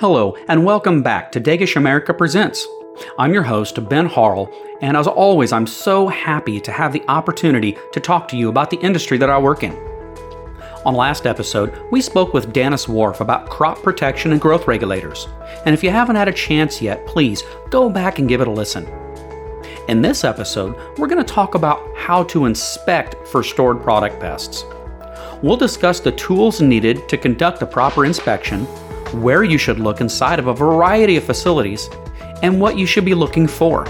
Hello, and welcome back to Degesch America Presents. I'm your host, Ben Harrell, and as always, I'm so happy to have the opportunity to talk to you about the industry that I work in. On last episode, we spoke with Dennis Wharf about crop protection and growth regulators. And if you haven't had a chance yet, please go back and give it a listen. In this episode, we're going to talk about how to inspect for stored product pests. We'll discuss the tools needed to conduct a proper inspection, where you should look inside of a variety of facilities, and what you should be looking for.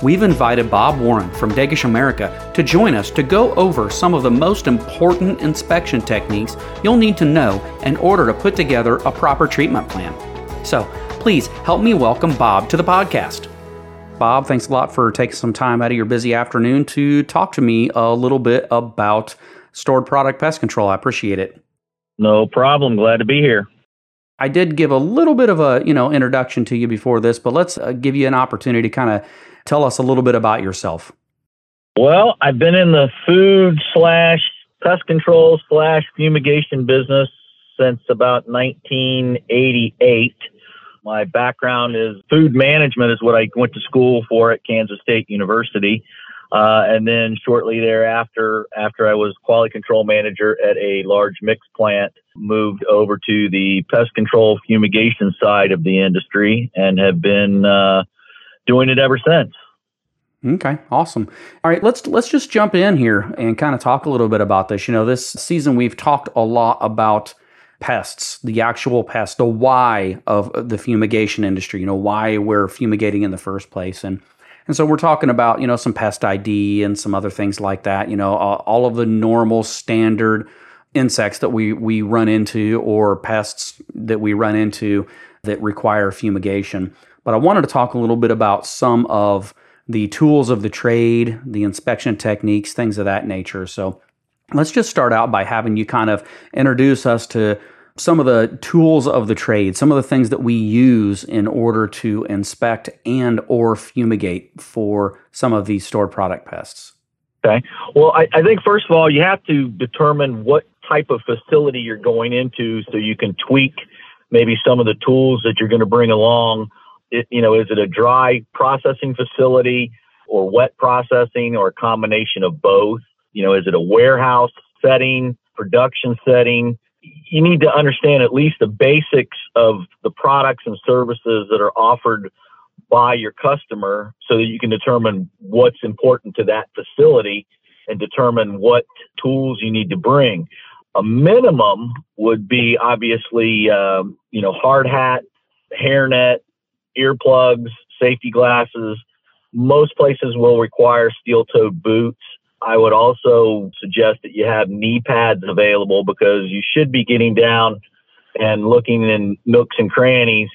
We've invited Bob Warren from Degesch America to join us to go over some of the most important inspection techniques you'll need to know in order to put together a proper treatment plan. So please help me welcome Bob to the podcast. Bob, thanks a lot for taking some time out of your busy afternoon to talk to me a little bit about stored product pest control. I appreciate it. No problem. Glad to be here. I did give a little bit of a, introduction to you before this, but let's give you an opportunity to kind of tell us a little bit about yourself. Well, I've been in the food/pest control/fumigation business since about 1988. My background is food management is what I went to school for at Kansas State University. And then shortly thereafter, after I was quality control manager at a large mix plant, moved over to the pest control fumigation side of the industry and have been doing it ever since. Okay, awesome. All right, let's just jump in here and kind of talk a little bit about this. This season we've talked a lot about pests, the actual pest, the why of the fumigation industry, why we're fumigating in the first place. And so we're talking about, some pest ID and some other things like that, all of the normal standard insects that we run into or pests that we run into that require fumigation. But I wanted to talk a little bit about some of the tools of the trade, the inspection techniques, things of that nature. So let's just start out by having you kind of introduce us to some of the tools of the trade, some of the things that we use in order to inspect and or fumigate for some of these stored product pests. Okay. Well, I think first of all, you have to determine what type of facility you're going into so you can tweak maybe some of the tools that you're going to bring along. Is it a dry processing facility or wet processing or a combination of both? Is it a warehouse setting, production setting? You need to understand at least the basics of the products and services that are offered by your customer so that you can determine what's important to that facility and determine what tools you need to bring. A minimum would be obviously, hard hat, hairnet, earplugs, safety glasses. Most places will require steel-toed boots. I would also suggest that you have knee pads available because you should be getting down and looking in nooks and crannies.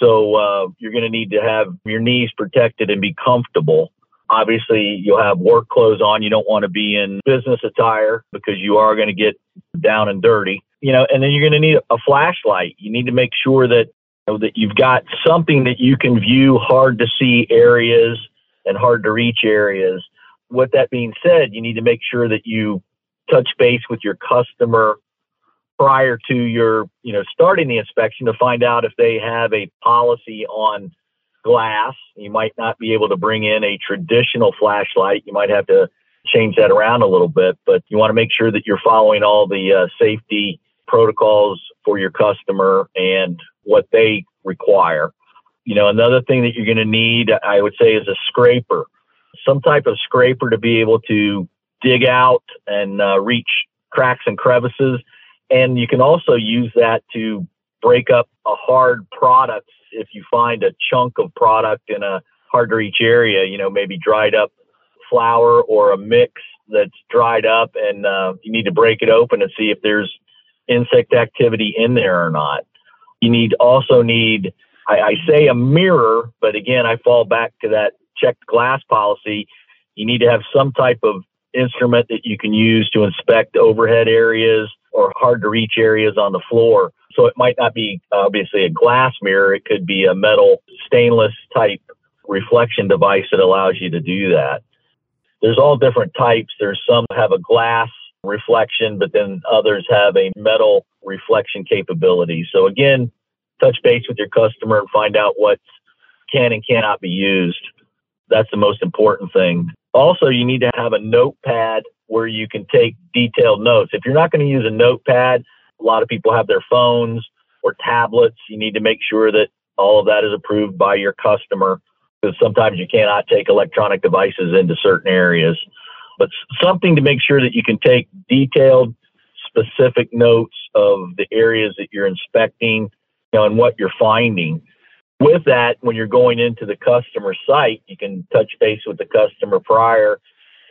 So you're going to need to have your knees protected and be comfortable. Obviously, you'll have work clothes on. You don't want to be in business attire because you are going to get down and dirty. And then you're going to need a flashlight. You need to make sure that, that you've got something that you can view hard to see areas and hard to reach areas. With that being said, you need to make sure that you touch base with your customer prior to your, starting the inspection to find out if they have a policy on glass. You might not be able to bring in a traditional flashlight. You might have to change that around a little bit, but you want to make sure that you're following all the safety protocols for your customer and what they require. Another thing that you're going to need, I would say, is a scraper. Some type of scraper to be able to dig out and reach cracks and crevices. And you can also use that to break up a hard product. If you find a chunk of product in a hard to reach area, maybe dried up flour or a mix that's dried up and you need to break it open and see if there's insect activity in there or not. You need, I say a mirror, but again, I fall back to that checked glass policy. You need to have some type of instrument that you can use to inspect overhead areas or hard to reach areas on the floor. So it might not be obviously a glass mirror. It could be a metal stainless type reflection device that allows you to do that. There's all different types. There's some have a glass reflection, but then others have a metal reflection capability. So again, touch base with your customer and find out what can and cannot be used. That's the most important thing. Also, you need to have a notepad where you can take detailed notes. If you're not going to use a notepad, a lot of people have their phones or tablets. You need to make sure that all of that is approved by your customer, because sometimes you cannot take electronic devices into certain areas. But something to make sure that you can take detailed, specific notes of the areas that you're inspecting, you know, and what you're finding. With that, when you're going into the customer site, you can touch base with the customer prior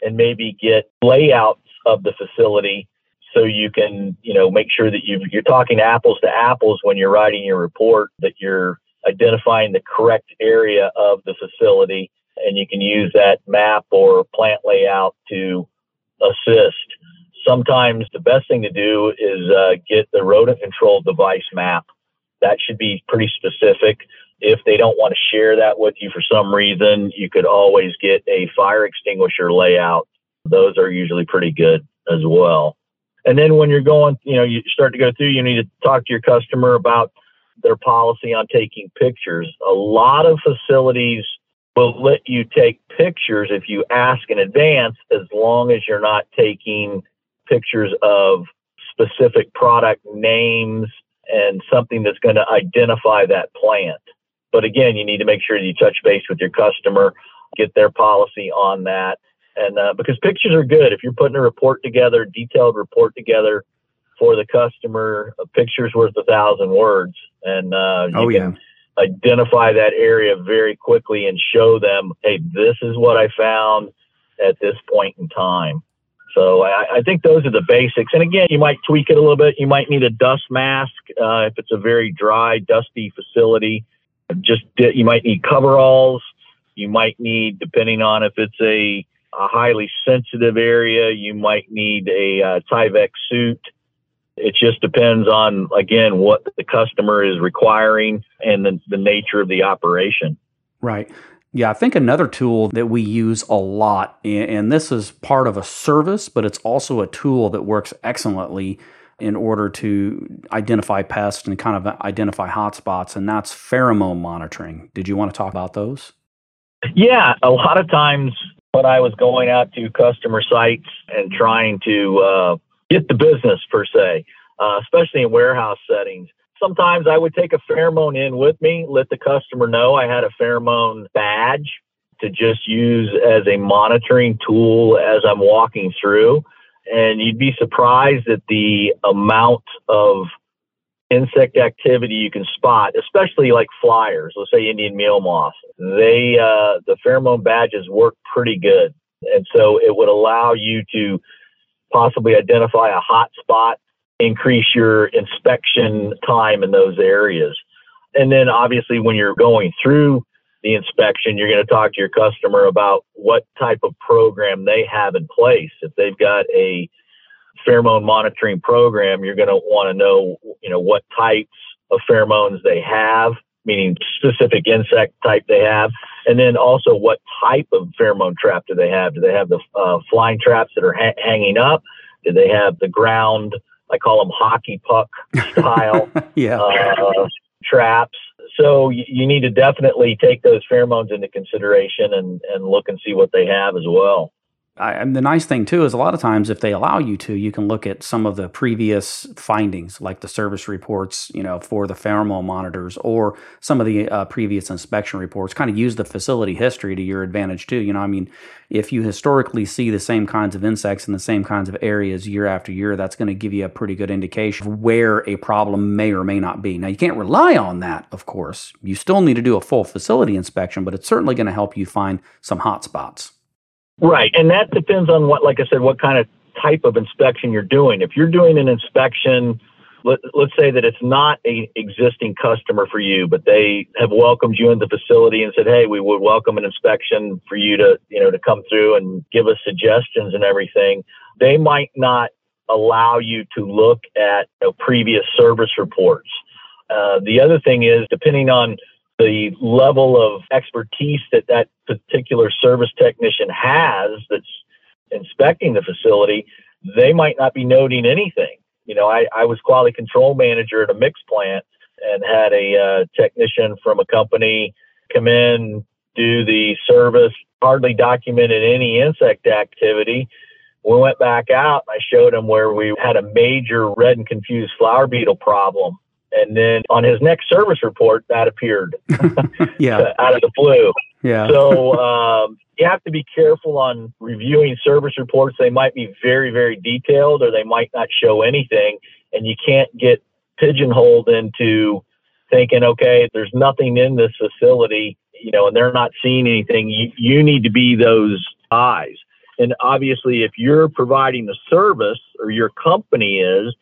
and maybe get layouts of the facility so you can, you know, make sure that you're talking apples to apples when you're writing your report, that you're identifying the correct area of the facility, and you can use that map or plant layout to assist. Sometimes the best thing to do is get the rodent control device map. That should be pretty specific. If they don't want to share that with you for some reason, you could always get a fire extinguisher layout. Those are usually pretty good as well. And then when you're going, you know, you start to go through, you need to talk to your customer about their policy on taking pictures. A lot of facilities will let you take pictures if you ask in advance, as long as you're not taking pictures of specific product names and something that's going to identify that plant. But again, you need to make sure that you touch base with your customer, get their policy on that. And because pictures are good, if you're putting a report together, detailed report together for the customer, a picture's worth 1,000 words. And you can identify that area very quickly and show them, hey, this is what I found at this point in time. So I think those are the basics. And again, you might tweak it a little bit. You might need a dust mask if it's a very dry, dusty facility. You might need coveralls. You might need, depending on if it's a highly sensitive area, you might need a Tyvek suit. It just depends on, again, what the customer is requiring and the nature of the operation. Right. Yeah, I think another tool that we use a lot, and this is part of a service, but it's also a tool that works excellently in order to identify pests and kind of identify hotspots, and that's pheromone monitoring. Did you want to talk about those? Yeah, a lot of times when I was going out to customer sites and trying to get the business per se, especially in warehouse settings, sometimes I would take a pheromone in with me, let the customer know I had a pheromone badge to just use as a monitoring tool as I'm walking through. And you'd be surprised at the amount of insect activity you can spot, especially like flyers, let's say Indian meal moth. The pheromone badges work pretty good. And so it would allow you to possibly identify a hot spot, increase your inspection time in those areas. And then obviously when you're going through the inspection, you're going to talk to your customer about what type of program they have in place. If they've got a pheromone monitoring program, you're going to want to know, you know, what types of pheromones they have, meaning specific insect type they have. And then also what type of pheromone trap do they have? Do they have the flying traps that are hanging up? Do they have the ground, I call them hockey puck style traps. So you need to definitely take those pheromones into consideration and look and see what they have as well. And the nice thing, too, is a lot of times if they allow you to, you can look at some of the previous findings, like the service reports, you know, for the pheromone monitors or some of the previous inspection reports, kind of use the facility history to your advantage, too. You know, I mean, if you historically see the same kinds of insects in the same kinds of areas year after year, that's going to give you a pretty good indication of where a problem may or may not be. Now, you can't rely on that, of course. You still need to do a full facility inspection, but it's certainly going to help you find some hot spots. Right. And that depends on what, like I said, what kind of type of inspection you're doing. If you're doing an inspection, let's say that it's not an existing customer for you, but they have welcomed you in the facility and said, hey, we would welcome an inspection for you to, you know, to come through and give us suggestions and everything. They might not allow you to look at, you know, previous service reports. The other thing is, depending on the level of expertise that that particular service technician has that's inspecting the facility, they might not be noting anything. You know, I was quality control manager at a mix plant, and had a technician from a company come in, do the service, hardly documented any insect activity. We went back out and I showed him where we had a major red and confused flower beetle problem. And then on his next service report, that appeared out of the blue. Yeah. So you have to be careful on reviewing service reports. They might be very, very detailed, or they might not show anything. And you can't get pigeonholed into thinking, okay, there's nothing in this facility, you know, and they're not seeing anything. You need to be those eyes. And obviously, if you're providing the service, or your company is,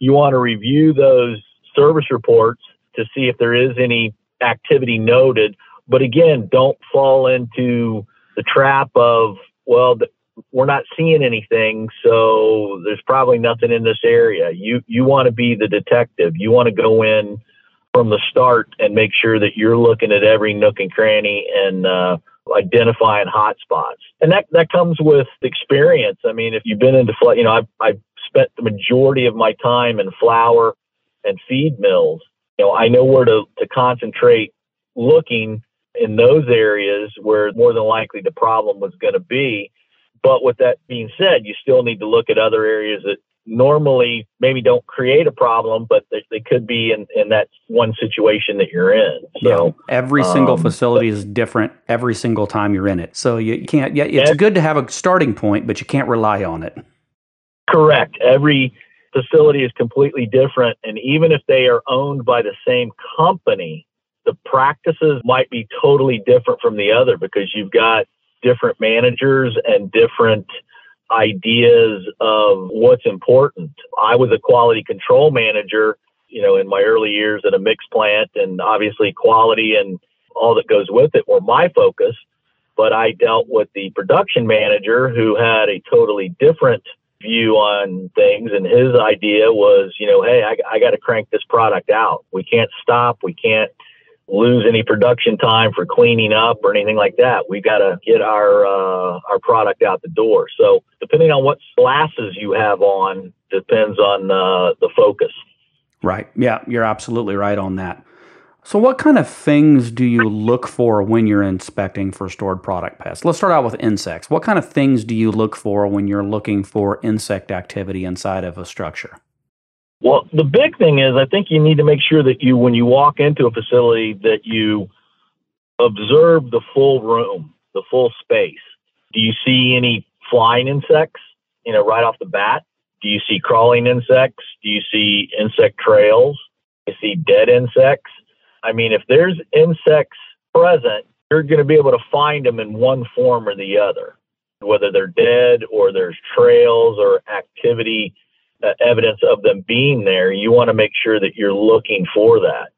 you want to review those service reports to see if there is any activity noted. But again, don't fall into the trap of, well, we're not seeing anything, so there's probably nothing in this area. You want to be the detective. You want to go in from the start and make sure that you're looking at every nook and cranny and identifying hot spots. And that comes with experience. I mean, if you've been into, you know, I've spent the majority of my time in flower and feed mills. You know, I know where to concentrate looking in those areas where more than likely the problem was going to be. But with that being said, you still need to look at other areas that normally maybe don't create a problem, but they could be in that one situation that you're in. So every single facility is different every single time you're in it. So you can't, it's good to have a starting point, but you can't rely on it. Correct. Every facility is completely different. And even if they are owned by the same company, the practices might be totally different from the other, because you've got different managers and different ideas of what's important. I was a quality control manager, you know, in my early years at a mixed plant, and obviously quality and all that goes with it were my focus. But I dealt with the production manager, who had a totally different view on things, and his idea was, you know, hey, I got to crank this product out. We can't stop. We can't lose any production time for cleaning up or anything like that. We got to get our product out the door. So depending on what glasses you have on depends on the focus. Right. Yeah, you're absolutely right on that. So what kind of things do you look for when you're inspecting for stored product pests? Let's start out with insects. What kind of things do you look for when you're looking for insect activity inside of a structure? Well, the big thing is, I think you need to make sure that you, when you walk into a facility, that you observe the full room, the full space. Do you see any flying insects, you know, right off the bat? Do you see crawling insects? Do you see insect trails? Do you see dead insects? I mean, if there's insects present, you're going to be able to find them in one form or the other, whether they're dead or there's trails or activity evidence of them being there. You want to make sure that you're looking for that.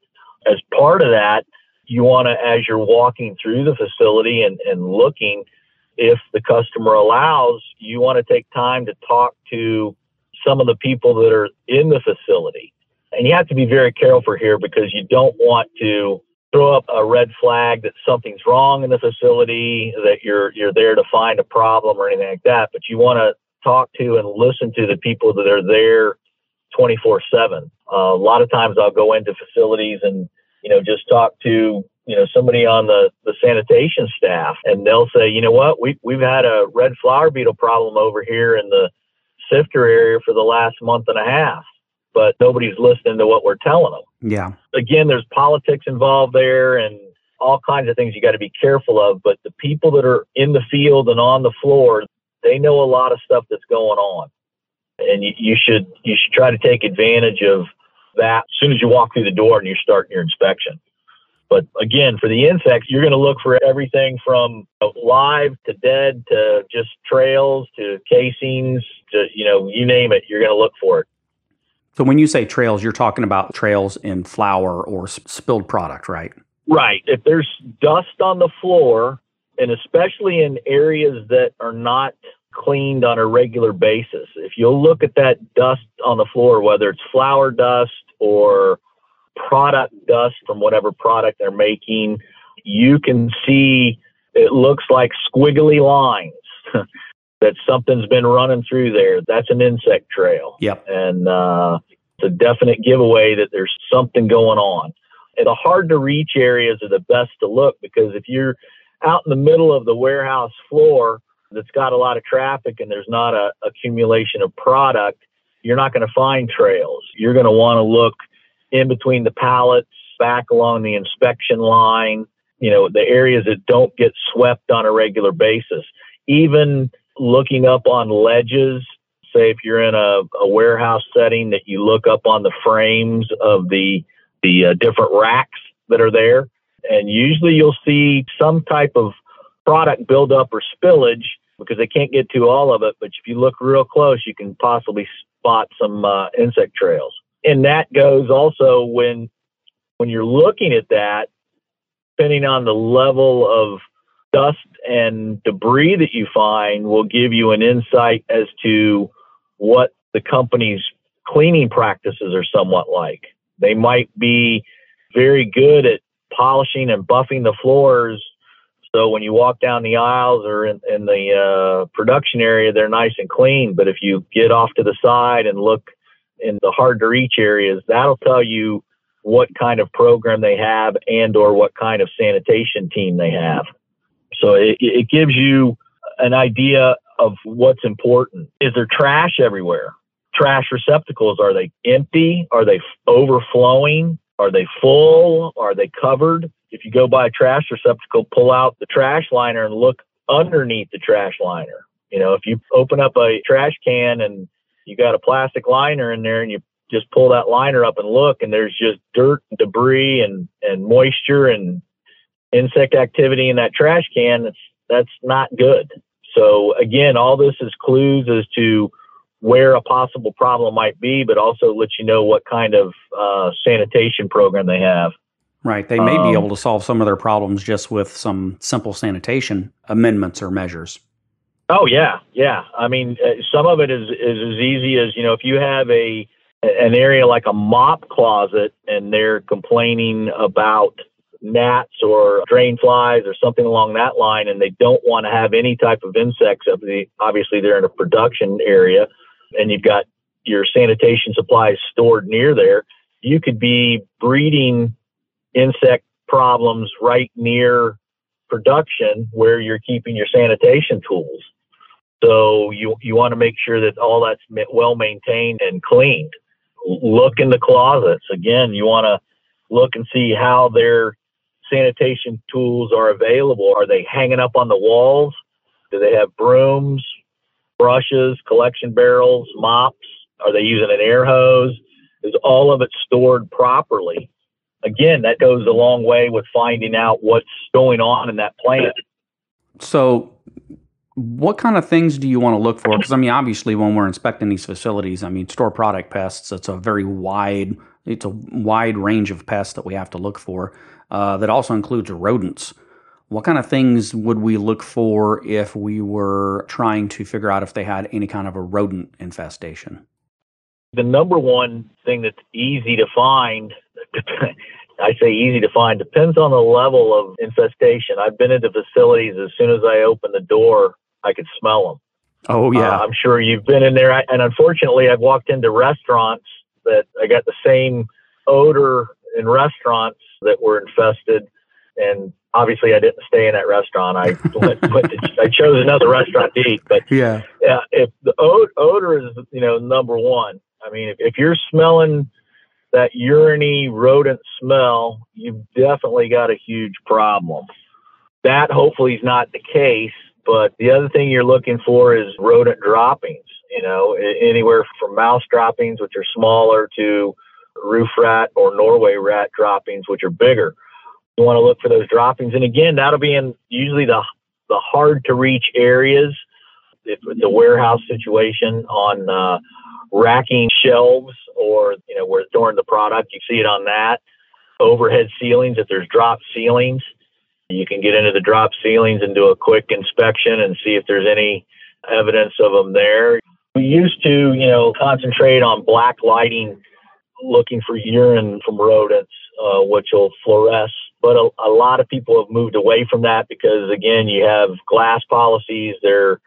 As part of that, you want to, as you're walking through the facility and looking, if the customer allows, you want to take time to talk to some of the people that are in the facility. And you have to be very careful here, because you don't want to throw up a red flag that something's wrong in the facility, that you're there to find a problem or anything like that. But you want to talk to and listen to the people that are there 24/7. A lot of times I'll go into facilities and, you know, just talk to, you know, somebody on the sanitation staff, and they'll say, you know what, we've had a red flour beetle problem over here in the sifter area for the last month and a half, but nobody's listening to what we're telling them. Yeah. Again, there's politics involved there and all kinds of things you got to be careful of. But the people that are in the field and on the floor, they know a lot of stuff that's going on. And you should try to take advantage of that as soon as you walk through the door and you're starting your inspection. But again, for the insects, you're going to look for everything from live to dead to just trails to casings to, you know, you name it, you're going to look for it. So when you say trails, you're talking about trails in flour or spilled product, right? Right. If there's dust on the floor, and especially in areas that are not cleaned on a regular basis, if you'll look at that dust on the floor, whether it's flour dust or product dust from whatever product they're making, you can see it looks like squiggly lines. That something's been running through there. That's an insect trail. Yep. And It's a definite giveaway that there's something going on. And the hard to reach areas are the best to look, because if you're out in the middle of the warehouse floor that's got a lot of traffic and there's not a accumulation of product, you're not going to find trails. You're going to want to look in between the pallets, back along the inspection line, you know, the areas that don't get swept on a regular basis. Even looking up on ledges, say if you're in a warehouse setting, that you look up on the frames of the different racks that are there. And usually you'll see some type of product buildup or spillage, because they can't get to all of it. But if you look real close, you can possibly spot some insect trails. And that goes also when you're looking at that, depending on the level of dust and debris that you find will give you an insight as to what the company's cleaning practices are somewhat like. They might be very good at polishing and buffing the floors, so when you walk down the aisles or in the production area, they're nice and clean. But if you get off to the side and look in the hard-to-reach areas, that'll tell you what kind of program they have and or what kind of sanitation team they have. So it gives you an idea of what's important. Is there trash everywhere? Trash receptacles, are they empty? Are they overflowing? Are they full? Are they covered? If you go by a trash receptacle, pull out the trash liner and look underneath the trash liner. You know, if you open up a trash can and you got a plastic liner in there and you just pull that liner up and look, and there's just dirt, debris, and moisture and insect activity in that trash can, that's not good. So again, all this is clues as to where a possible problem might be, but also let you know what kind of sanitation program they have. Right. They may be able to solve some of their problems just with some simple sanitation amendments or measures. Oh, yeah. Yeah. I mean, some of it is as easy as, you know, if you have an area like a mop closet and they're complaining about gnats or drain flies or something along that line, and they don't want to have any type of insects. Obviously, they're in a production area and you've got your sanitation supplies stored near there. You could be breeding insect problems right near production where you're keeping your sanitation tools. So you want to make sure that all that's well maintained and cleaned. Look in the closets. Again, you want to look and see how their sanitation tools are available. Are they hanging up on the walls? Do they have brooms, brushes, collection barrels, mops? Are they using an air hose? Is all of it stored properly? Again, that goes a long way with finding out what's going on in that plant. So what kind of things do you want to look for? Because, I mean, obviously when we're inspecting these facilities, I mean, store product pests, it's a wide range of pests that we have to look for. That also includes rodents. What kind of things would we look for if we were trying to figure out if they had any kind of a rodent infestation? The number one thing that's easy to find, I say easy to find, depends on the level of infestation. I've been into facilities, as soon as I open the door, I could smell them. Oh, yeah. I'm sure you've been in there. And unfortunately, I've walked into restaurants that I got the same odor in restaurants that were infested. And obviously, I didn't stay in that restaurant. I chose another restaurant to eat. But yeah, if the odor is, you know, number one. I mean, if you're smelling that urine rodent smell, you've definitely got a huge problem. That hopefully is not the case. But the other thing you're looking for is rodent droppings, you know, anywhere from mouse droppings, which are smaller, to roof rat or Norway rat droppings, which are bigger. You want to look for those droppings. And again, that'll be in usually the hard to reach areas, the warehouse situation on racking shelves, or, you know, where it's storing the product. You see it on that. Overhead ceilings, if there's drop ceilings, you can get into the drop ceilings and do a quick inspection and see if there's any evidence of them there. We used to, you know, concentrate on black lighting, looking for urine from rodents, which will fluoresce. But a lot of people have moved away from that because, again, you have glass policies. They're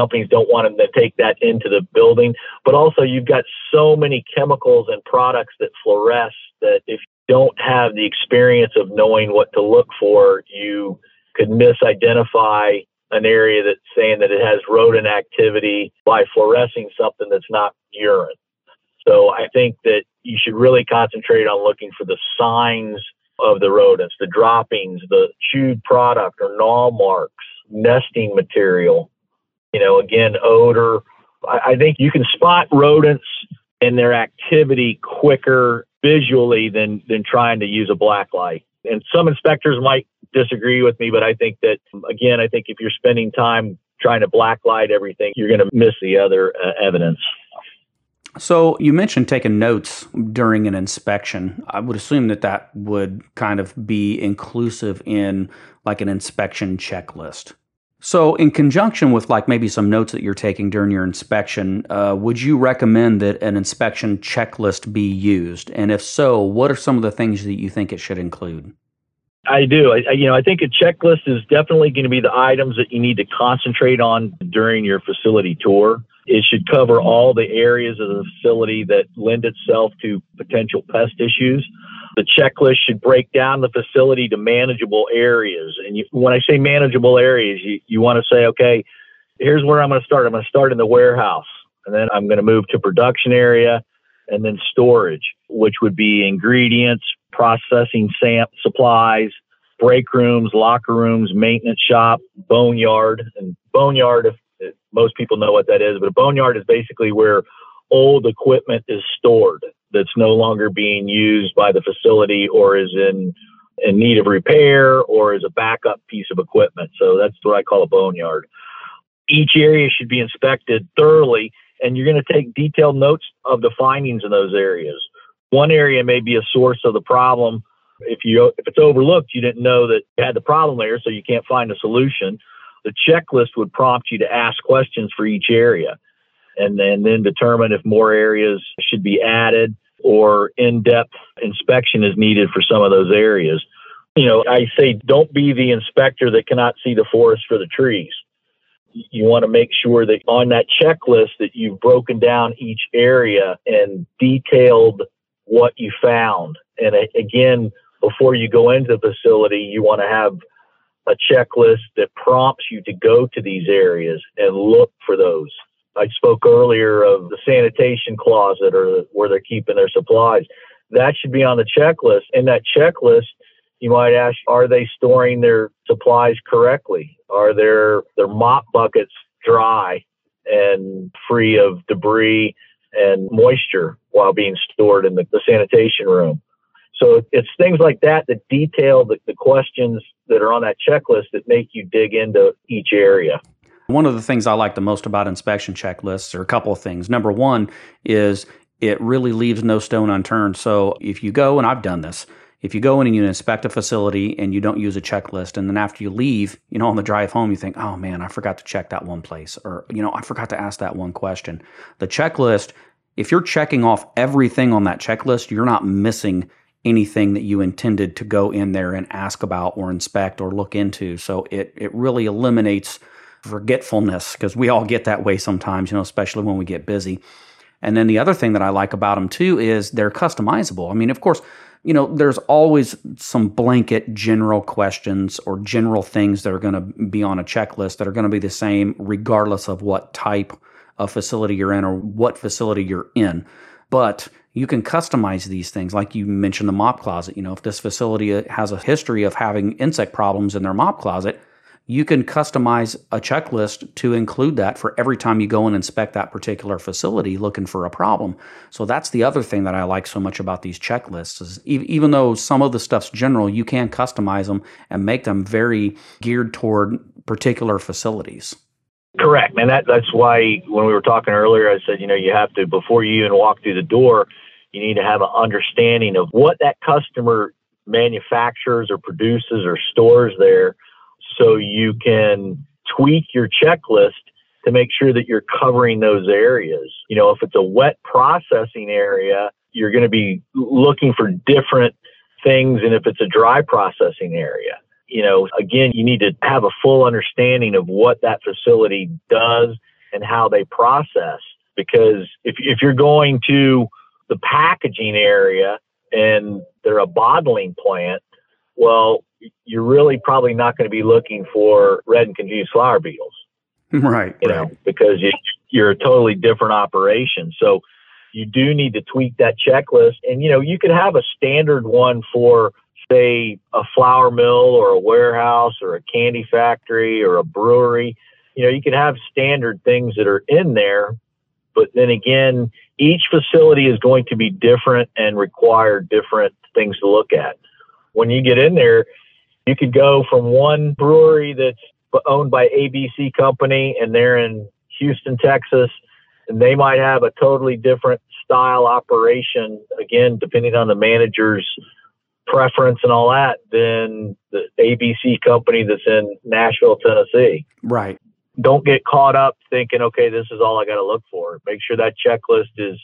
companies don't want them to take that into the building. But also you've got so many chemicals and products that fluoresce that if you don't have the experience of knowing what to look for, you could misidentify an area that's saying that it has rodent activity by fluorescing something that's not urine. So I think that you should really concentrate on looking for the signs of the rodents, the droppings, the chewed product or gnaw marks, nesting material, again, odor. I think you can spot rodents and their activity quicker visually than trying to use a black light. And some inspectors might disagree with me, but I think that, again, I think if you're spending time trying to blacklight everything, you're going to miss the other evidence. So you mentioned taking notes during an inspection. I would assume that that would kind of be inclusive in like an inspection checklist. So in conjunction with like maybe some notes that you're taking during your inspection, would you recommend that an inspection checklist be used? And if so, what are some of the things that you think it should include? I do. I think a checklist is definitely going to be the items that you need to concentrate on during your facility tour. It should cover all the areas of the facility that lend itself to potential pest issues. The checklist should break down the facility to manageable areas. And when I say manageable areas, you want to say, okay, here's where I'm going to start. I'm going to start in the warehouse, and then I'm going to move to production area, and then storage, which would be ingredients, processing supplies, break rooms, locker rooms, maintenance shop, boneyard. And boneyard, if most people know what that is, but a boneyard is basically where old equipment is stored that's no longer being used by the facility or is in need of repair or is a backup piece of equipment. So that's what I call a boneyard. Each area should be inspected thoroughly, and you're going to take detailed notes of the findings in those areas. One area may be a source of the problem. If it's overlooked, you didn't know that you had the problem there, so you can't find a solution. The checklist would prompt you to ask questions for each area and then determine if more areas should be added or in-depth inspection is needed for some of those areas. I say don't be the inspector that cannot see the forest for the trees. You want to make sure that on that checklist that you've broken down each area and detailed what you found. And again, before you go into the facility, you want to have a checklist that prompts you to go to these areas and look for those. I spoke earlier of the sanitation closet or where they're keeping their supplies. That should be on the checklist. In that checklist, you might ask, are they storing their supplies correctly? Are their mop buckets dry and free of debris and moisture while being stored in the sanitation room? So it's things like that that detail the questions that are on that checklist that make you dig into each area. One of the things I like the most about inspection checklists are a couple of things. Number one is it really leaves no stone unturned. So if you go, and I've done this, if you go in and you inspect a facility and you don't use a checklist, and then after you leave, on the drive home, you think, oh man, I forgot to check that one place, or, I forgot to ask that one question. The checklist, if you're checking off everything on that checklist, you're not missing anything that you intended to go in there and ask about or inspect or look into. So it really eliminates forgetfulness, because we all get that way sometimes, especially when we get busy. And then the other thing that I like about them too is they're customizable. I mean, of course, there's always some blanket general questions or general things that are going to be on a checklist that are going to be the same regardless of what type of facility you're in or what facility you're in. But you can customize these things. Like you mentioned the mop closet. If this facility has a history of having insect problems in their mop closet, you can customize a checklist to include that for every time you go and inspect that particular facility looking for a problem. So that's the other thing that I like so much about these checklists is even though some of the stuff's general, you can customize them and make them very geared toward particular facilities. Correct. And that's why when we were talking earlier, I said, you have to, before you even walk through the door, you need to have an understanding of what that customer manufactures or produces or stores there, so you can tweak your checklist to make sure that you're covering those areas. If it's a wet processing area, you're going to be looking for different things than if it's a dry processing area. Again, you need to have a full understanding of what that facility does and how they process. Because if you're going to the packaging area and they're a bottling plant, well, you're really probably not going to be looking for red and confused flour beetles. Right. You know, because you're a totally different operation. So you do need to tweak that checklist. And, you know, you could have a standard one for, say, a flour mill or a warehouse or a candy factory or a brewery. You know, you could have standard things that are in there. But then again, each facility is going to be different and require different things to look at. When you get in there, you could go from one brewery that's owned by ABC Company, and they're in Houston, Texas, and they might have a totally different style operation, again, depending on the manager's preference and all that, than the ABC Company that's in Nashville, Tennessee. Right. Don't get caught up thinking, okay, this is all I got to look for. Make sure that checklist is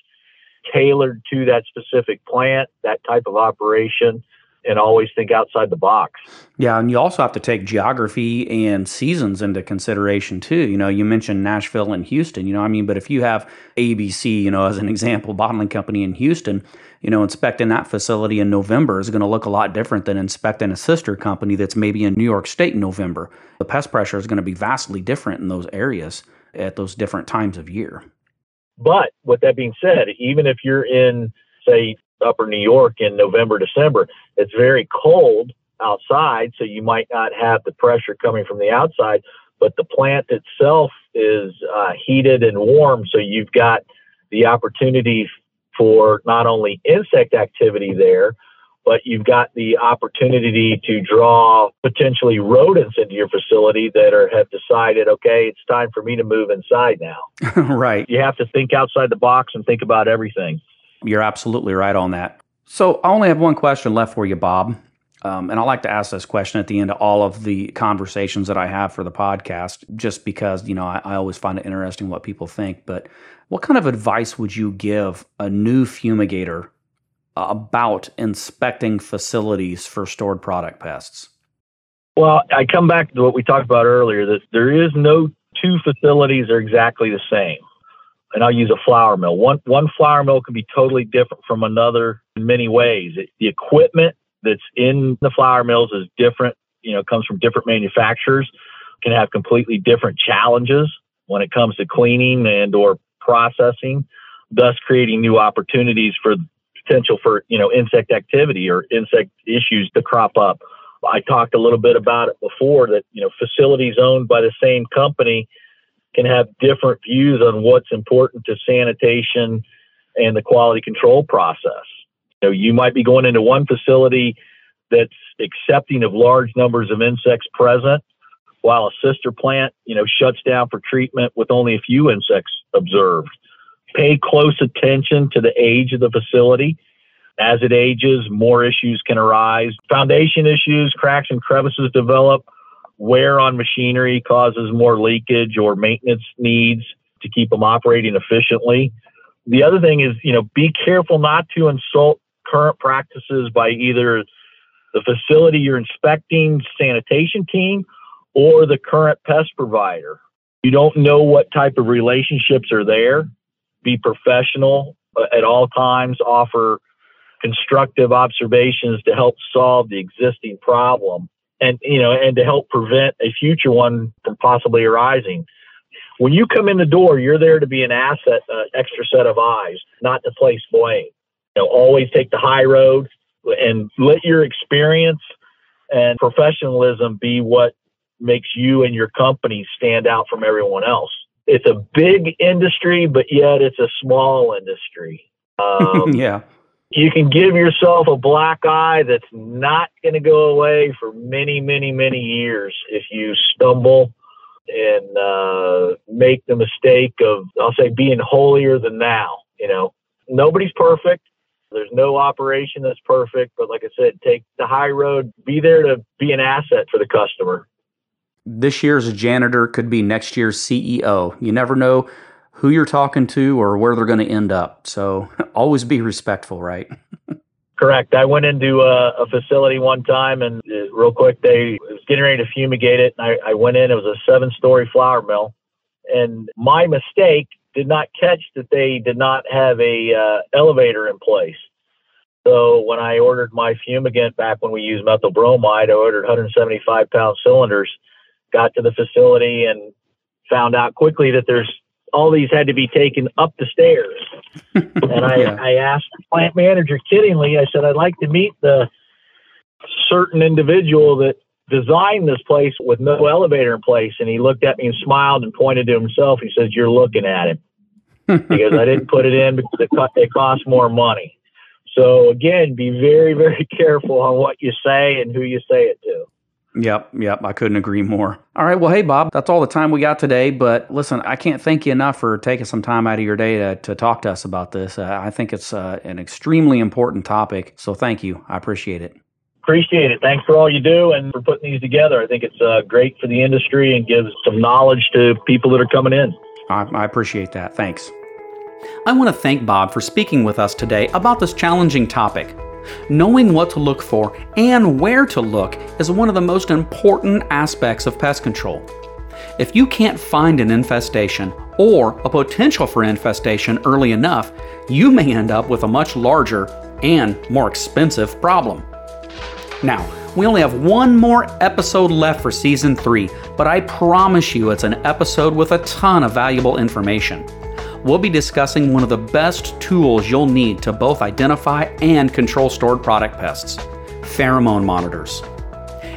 tailored to that specific plant, that type of operation, and always think outside the box. Yeah, and you also have to take geography and seasons into consideration too. You know, you mentioned Nashville and Houston, you know what I mean? But if you have ABC, you know, as an example, bottling company in Houston, you know, inspecting that facility in November is going to look a lot different than inspecting a sister company that's maybe in New York State in November. The pest pressure is going to be vastly different in those areas at those different times of year. But with that being said, even if you're in, say, upper New York in November, December, it's very cold outside, so you might not have the pressure coming from the outside, but the plant itself is heated and warm, so you've got the opportunity for not only insect activity there, but you've got the opportunity to draw potentially rodents into your facility that have decided, okay, it's time for me to move inside now. Right. You have to think outside the box and think about everything. You're absolutely right on that. So I only have one question left for you, Bob. And I like to ask this question at the end of all of the conversations that I have for the podcast, just because, you know, I always find it interesting what people think. But what kind of advice would you give a new fumigator about inspecting facilities for stored product pests? Well, I come back to what we talked about earlier, that there is no two facilities are exactly the same. And I'll use a flour mill. One flour mill can be totally different from another in many ways. The equipment that's in the flour mills is different, you know, comes from different manufacturers, can have completely different challenges when it comes to cleaning and or processing, thus creating new opportunities for potential for, you know, insect activity or insect issues to crop up. I talked a little bit about it before that, you know, facilities owned by the same company can have different views on what's important to sanitation and the quality control process. You know, you might be going into one facility that's accepting of large numbers of insects present, while a sister plant, you know, shuts down for treatment with only a few insects observed. Pay close attention to the age of the facility. As it ages, more issues can arise. Foundation issues, cracks and crevices develop. Wear on machinery causes more leakage or maintenance needs to keep them operating efficiently. The other thing is, you know, be careful not to insult current practices by either the facility you're inspecting, sanitation team, or the current pest provider. You don't know what type of relationships are there. Be professional at all times. Offer constructive observations to help solve the existing problem. And, you know, and to help prevent a future one from possibly arising. When you come in the door, you're there to be an asset, an extra set of eyes, not to place blame. You know, always take the high road and let your experience and professionalism be what makes you and your company stand out from everyone else. It's a big industry, but yet it's a small industry. Yeah. You can give yourself a black eye that's not going to go away for many, many, many years if you stumble and make the mistake of, I'll say, being holier than thou. You know, nobody's perfect. There's no operation that's perfect. But like I said, take the high road. Be there to be an asset for the customer. This year's janitor could be next year's CEO. You never know who you're talking to or where they're going to end up. So always be respectful, right? Correct. I went into a facility one time and real quick, they was getting ready to fumigate it. And I went in, it was a 7-story flour mill And my mistake did not catch that they did not have a elevator in place. So when I ordered my fumigant back when we used methyl bromide, I ordered 175-pound cylinders, got to the facility and found out quickly that there's all these had to be taken up the stairs. And I asked the plant manager kiddingly, I said, I'd like to meet the certain individual that designed this place with no elevator in place. And he looked at me and smiled and pointed to himself. He says, you're looking at him because I didn't put it in because it cost more money. So again, be very, very careful on what you say and who you say it to. Yep. I couldn't agree more. All right. Well, hey, Bob, that's all the time we got today. But listen, I can't thank you enough for taking some time out of your day to talk to us about this. I think it's an extremely important topic. So thank you. I appreciate it. Appreciate it. Thanks for all you do and for putting these together. I think it's great for the industry and gives some knowledge to people that are coming in. I appreciate that. Thanks. I want to thank Bob for speaking with us today about this challenging topic. Knowing what to look for and where to look is one of the most important aspects of pest control. If you can't find an infestation or a potential for infestation early enough, you may end up with a much larger and more expensive problem. Now, we only have one more episode left for Season 3, but I promise you it's an episode with a ton of valuable information. We'll be discussing one of the best tools you'll need to both identify and control stored product pests, pheromone monitors.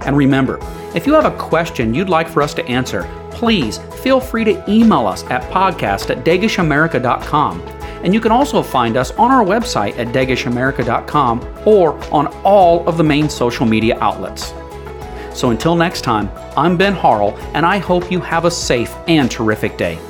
And remember, if you have a question you'd like for us to answer, please feel free to email us at podcast@degeschamerica.com. And you can also find us on our website at degeschamerica.com or on all of the main social media outlets. So until next time, I'm Ben Harrell, and I hope you have a safe and terrific day.